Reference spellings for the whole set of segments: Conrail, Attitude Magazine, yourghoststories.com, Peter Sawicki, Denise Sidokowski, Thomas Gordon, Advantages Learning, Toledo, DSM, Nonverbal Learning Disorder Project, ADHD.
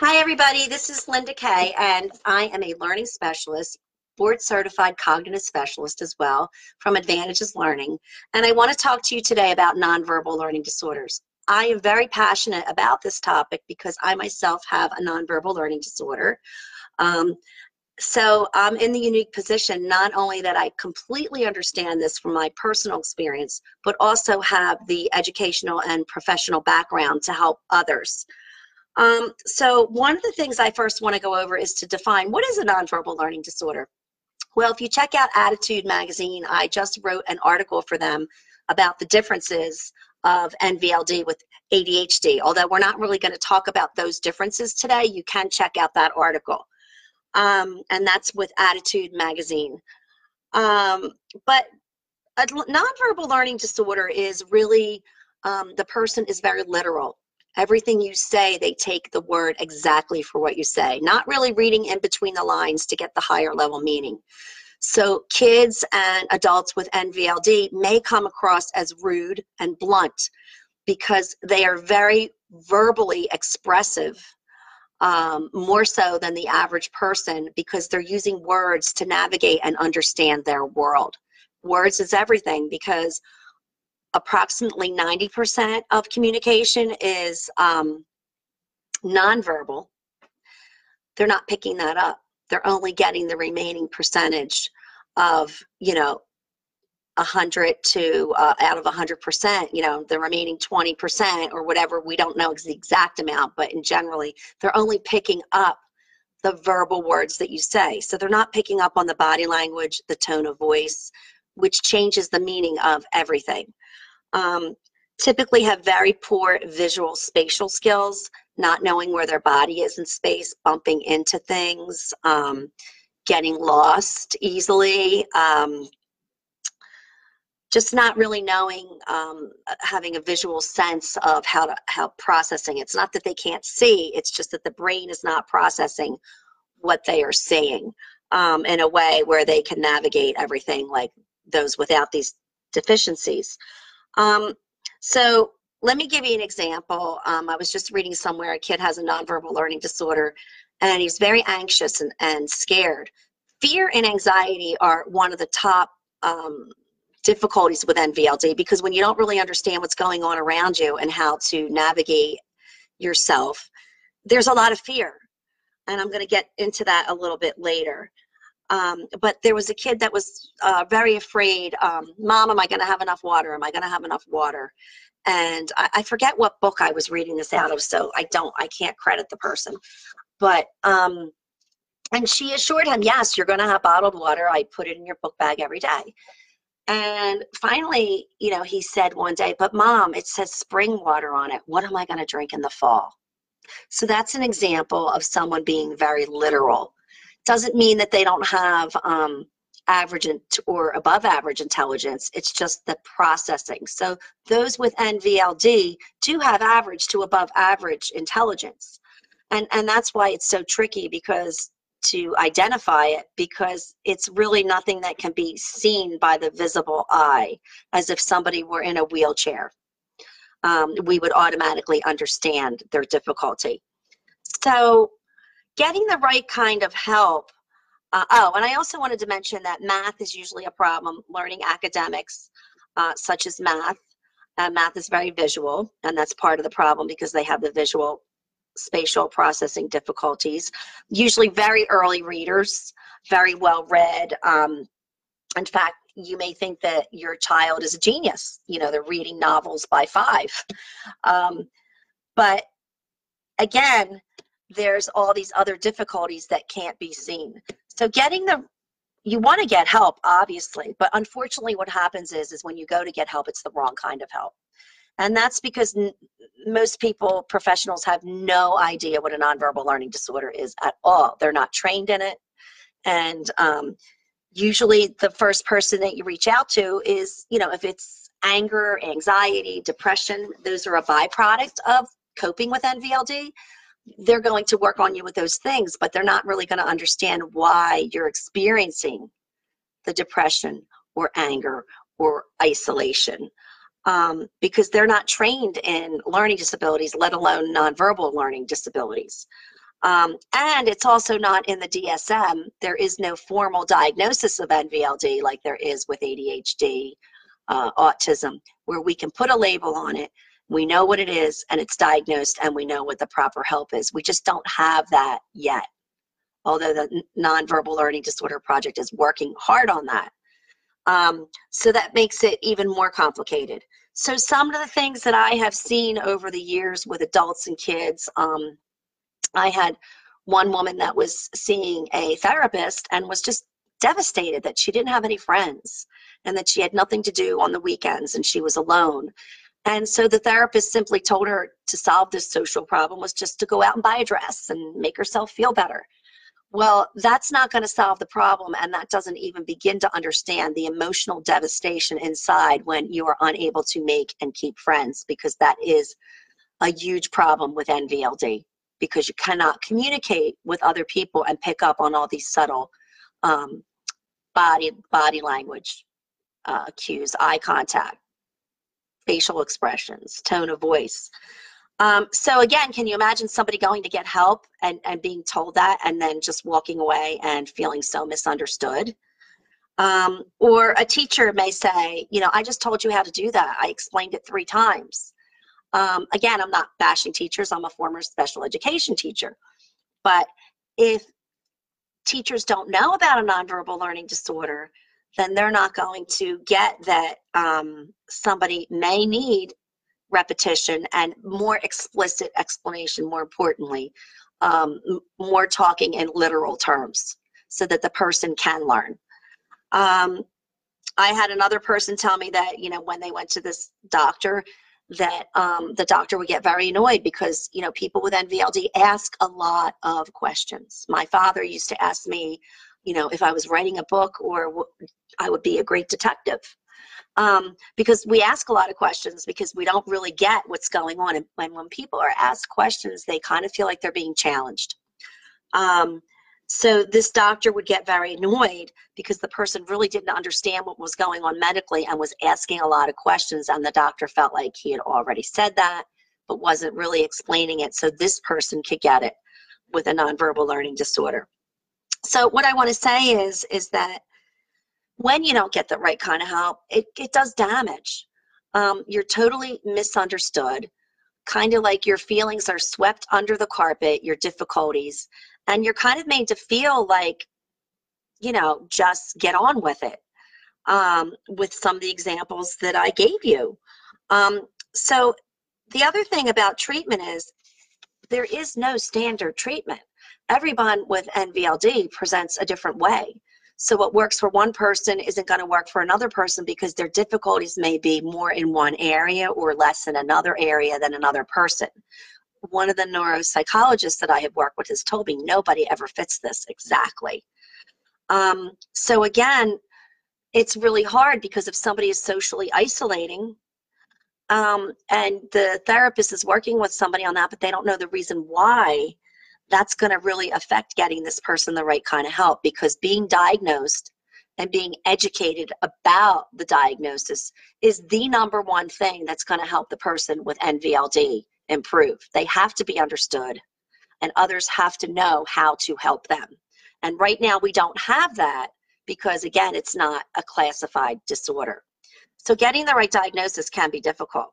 Hi everybody, this is Linda K, and I am a learning specialist, board certified cognitive specialist as well from Advantages Learning, and I want to talk to you today about nonverbal learning disorders. I am very passionate about this topic because I myself have a nonverbal learning disorder. So I'm in the unique position not only that I completely understand this from my personal experience, but also have the educational and professional background to help others. So one of the things I first want to go over is to define what is a nonverbal learning disorder. Well, if you check out Attitude Magazine, I just wrote an article for them about the differences of NVLD with ADHD. Although we're not really going to talk about those differences today, you can check out that article. And that's with Attitude Magazine. But a nonverbal learning disorder is really, the person is very literal. Everything you say, they take the word exactly for what you say, not really reading in between the lines to get the higher level meaning. So kids and adults with NVLD may come across as rude and blunt because they are very verbally expressive, more so than the average person, because they're using words to navigate and understand their world. Words is everything, because approximately 90% of communication is nonverbal. They're not picking that up. They're only getting the remaining percentage of, 100 to out of 100%, the remaining 20% or whatever. We don't know the exact amount, but in generally, they're only picking up the verbal words that you say. So they're not picking up on the body language, the tone of voice, which changes the meaning of everything. Typically have very poor visual spatial skills, not knowing where their body is in space, bumping into things, getting lost easily, just not really knowing, having a visual sense of how processing. It's not that they can't see, it's just that the brain is not processing what they are seeing in a way where they can navigate everything like those without these deficiencies. So let me give you an example. I was just reading somewhere a kid has a nonverbal learning disorder, and he's very anxious and scared. Fear and anxiety are one of the top difficulties with NVLD, because when you don't really understand what's going on around you and how to navigate yourself, there's a lot of fear. And I'm going to get into that a little bit later. But there was a kid that was very afraid. Mom, am I going to have enough water? Am I going to have enough water? And I forget what book I was reading this out of, so I can't credit the person. But, and she assured him, yes, you're going to have bottled water. I put it in your book bag every day. And finally, he said one day, but Mom, it says spring water on it. What am I going to drink in the fall? So that's an example of someone being very literal. Doesn't mean that they don't have average or above average intelligence. It's just the processing. So those with NVLD do have average to above average intelligence. And that's why it's so tricky to identify it, because it's really nothing that can be seen by the visible eye, as if somebody were in a wheelchair. We would automatically understand their difficulty. So getting the right kind of help. Oh, and I also wanted to mention that math is usually a problem. Learning academics, such as math. Math is very visual, and that's part of the problem because they have the visual spatial processing difficulties. Usually very early readers, very well read. In fact, you may think that your child is a genius. They're reading novels by 5. But again, there's all these other difficulties that can't be seen. So you want to get help, obviously, but unfortunately what happens is when you go to get help, it's the wrong kind of help. And that's because most people, professionals, have no idea what a nonverbal learning disorder is at all. They're not trained in it. And usually the first person that you reach out to is, if it's anger, anxiety, depression, those are a byproduct of coping with NVLD. They're going to work on you with those things, but they're not really going to understand why you're experiencing the depression or anger or isolation, because they're not trained in learning disabilities, let alone nonverbal learning disabilities. And it's also not in the DSM. There is no formal diagnosis of NVLD like there is with ADHD, autism, where we can put a label on it. We know what it is, and it's diagnosed, and we know what the proper help is. We just don't have that yet, although the Nonverbal Learning Disorder Project is working hard on that. So that makes it even more complicated. So some of the things that I have seen over the years with adults and kids, I had one woman that was seeing a therapist and was just devastated that she didn't have any friends and that she had nothing to do on the weekends and she was alone. And so the therapist simply told her to solve this social problem was just to go out and buy a dress and make herself feel better. Well, that's not going to solve the problem, and that doesn't even begin to understand the emotional devastation inside when you are unable to make and keep friends, because that is a huge problem with NVLD, because you cannot communicate with other people and pick up on all these subtle body language cues, eye contact, facial expressions, tone of voice. So again, can you imagine somebody going to get help and being told that and then just walking away and feeling so misunderstood? Or a teacher may say, you know, I just told you how to do that. I explained it 3 times. Again, I'm not bashing teachers. I'm a former special education teacher. But if teachers don't know about a nonverbal learning disorder, then they're not going to get that somebody may need repetition and more explicit explanation, more importantly, more talking in literal terms so that the person can learn. I had another person tell me that, you know, when they went to this doctor, that the doctor would get very annoyed because, you know, people with NVLD ask a lot of questions. My father used to ask me, you know, if I was writing a book or I would be a great detective. Because we ask a lot of questions because we don't really get what's going on. And when people are asked questions, they kind of feel like they're being challenged. So this doctor would get very annoyed because the person really didn't understand what was going on medically and was asking a lot of questions, and the doctor felt like he had already said that but wasn't really explaining it so this person could get it with a nonverbal learning disorder. So what I want to say is that when you don't get the right kind of help, it does damage. You're totally misunderstood, kind of like your feelings are swept under the carpet, your difficulties, and you're kind of made to feel like, you know, just get on with it, with some of the examples that I gave you. So the other thing about treatment is there is no standard treatment. Everyone with NVLD presents a different way. So what works for one person isn't going to work for another person because their difficulties may be more in one area or less in another area than another person. One of the neuropsychologists that I have worked with has told me nobody ever fits this exactly. So again, it's really hard because if somebody is socially isolating and the therapist is working with somebody on that, but they don't know the reason why, that's going to really affect getting this person the right kind of help, because being diagnosed and being educated about the diagnosis is the #1 thing that's going to help the person with NVLD improve. They have to be understood, and others have to know how to help them. And right now we don't have that because, again, it's not a classified disorder. So getting the right diagnosis can be difficult.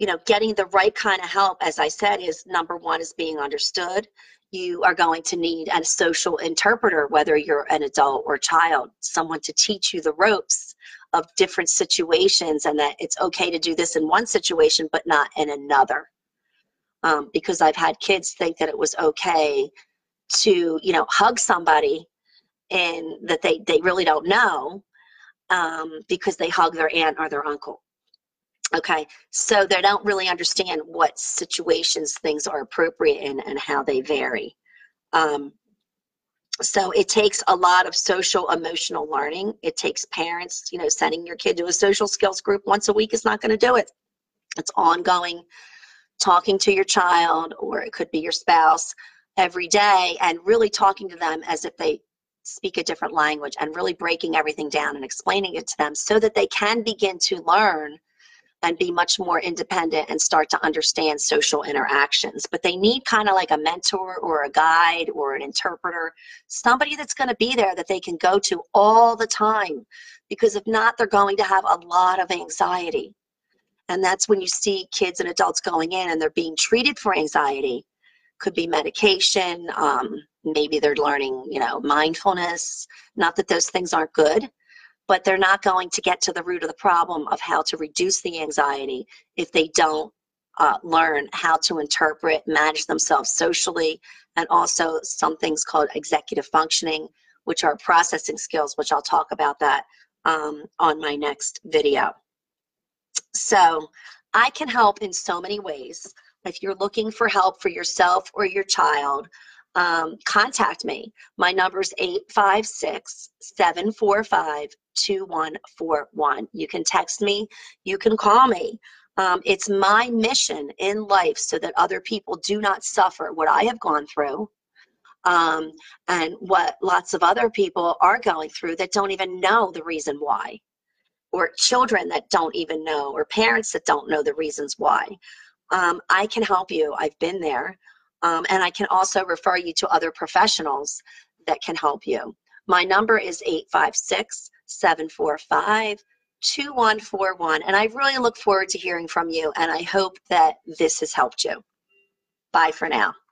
You know, getting the right kind of help, as I said, is #1 is being understood. You are going to need a social interpreter, whether you're an adult or child, someone to teach you the ropes of different situations and that it's okay to do this in one situation but not in another. Because I've had kids think that it was okay to, you know, hug somebody and that they really don't know because they hug their aunt or their uncle. Okay, so they don't really understand what situations things are appropriate in and how they vary. So it takes a lot of social emotional learning. It takes parents, you know, sending your kid to a social skills group once a week is not going to do it. It's ongoing, talking to your child, or it could be your spouse every day, and really talking to them as if they speak a different language and really breaking everything down and explaining it to them so that they can begin to learn and be much more independent and start to understand social interactions. But they need kind of like a mentor or a guide or an interpreter, somebody that's going to be there that they can go to all the time, because if not, they're going to have a lot of anxiety. And that's when you see kids and adults going in and they're being treated for anxiety. Could be medication, maybe they're learning, you know, mindfulness. Not that those things aren't good, but they're not going to get to the root of the problem of how to reduce the anxiety if they don't learn how to interpret, manage themselves socially, and also some things called executive functioning, which are processing skills, which I'll talk about that on my next video. So I can help in so many ways. If you're looking for help for yourself or your child, contact me. My number is 856-745-2141. You can text me. You can call me. It's my mission in life so that other people do not suffer what I have gone through and what lots of other people are going through that don't even know the reason why, or children that don't even know, or parents that don't know the reasons why. I can help you. I've been there. And I can also refer you to other professionals that can help you. My number is 856-745-2141. And I really look forward to hearing from you. And I hope that this has helped you. Bye for now.